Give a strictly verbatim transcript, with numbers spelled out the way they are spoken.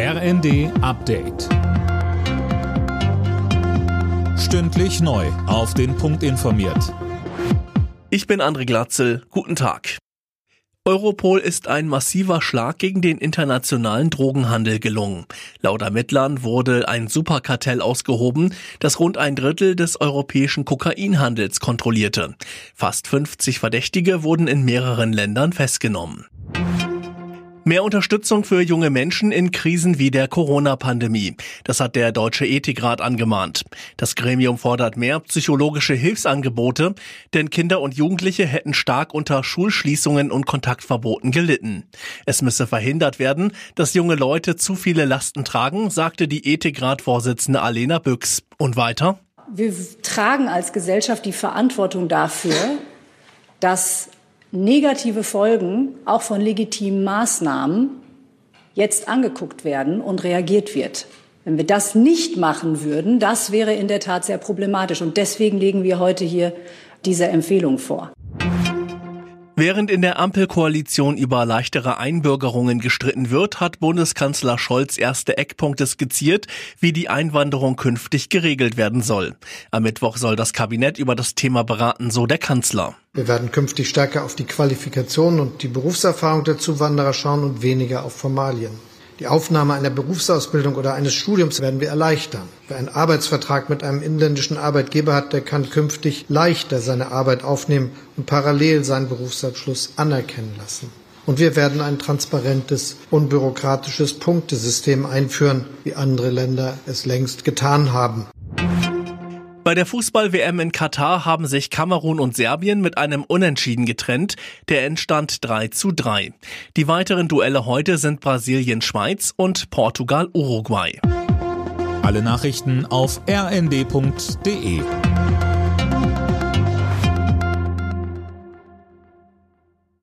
R N D Update. Stündlich neu auf den Punkt informiert. Ich bin André Glatzel. Guten Tag. Europol ist ein massiver Schlag gegen den internationalen Drogenhandel gelungen. Laut Ermittlern wurde ein Superkartell ausgehoben, das rund ein Drittel des europäischen Kokainhandels kontrollierte. Fast fünfzig Verdächtige wurden in mehreren Ländern festgenommen. Mehr Unterstützung für junge Menschen in Krisen wie der Corona-Pandemie. Das hat der Deutsche Ethikrat angemahnt. Das Gremium fordert mehr psychologische Hilfsangebote, denn Kinder und Jugendliche hätten stark unter Schulschließungen und Kontaktverboten gelitten. Es müsse verhindert werden, dass junge Leute zu viele Lasten tragen, sagte die Ethikrat-Vorsitzende Alena Buyx. Und weiter? Wir tragen als Gesellschaft die Verantwortung dafür, dass negative Folgen auch von legitimen Maßnahmen jetzt angeguckt werden und reagiert wird. Wenn wir das nicht machen würden, das wäre in der Tat sehr problematisch. Und deswegen legen wir heute hier diese Empfehlung vor. Während in der Ampelkoalition über leichtere Einbürgerungen gestritten wird, hat Bundeskanzler Scholz erste Eckpunkte skizziert, wie die Einwanderung künftig geregelt werden soll. Am Mittwoch soll das Kabinett über das Thema beraten, so der Kanzler. Wir werden künftig stärker auf die Qualifikation und die Berufserfahrung der Zuwanderer schauen und weniger auf Formalien. Die Aufnahme einer Berufsausbildung oder eines Studiums werden wir erleichtern. Wer einen Arbeitsvertrag mit einem inländischen Arbeitgeber hat, der kann künftig leichter seine Arbeit aufnehmen und parallel seinen Berufsabschluss anerkennen lassen. Und wir werden ein transparentes, unbürokratisches Punktesystem einführen, wie andere Länder es längst getan haben. Bei der Fußball-W M in Katar haben sich Kamerun und Serbien mit einem Unentschieden getrennt. Der Endstand drei zu drei. Die weiteren Duelle heute sind Brasilien-Schweiz und Portugal-Uruguay. Alle Nachrichten auf r n d punkt d e.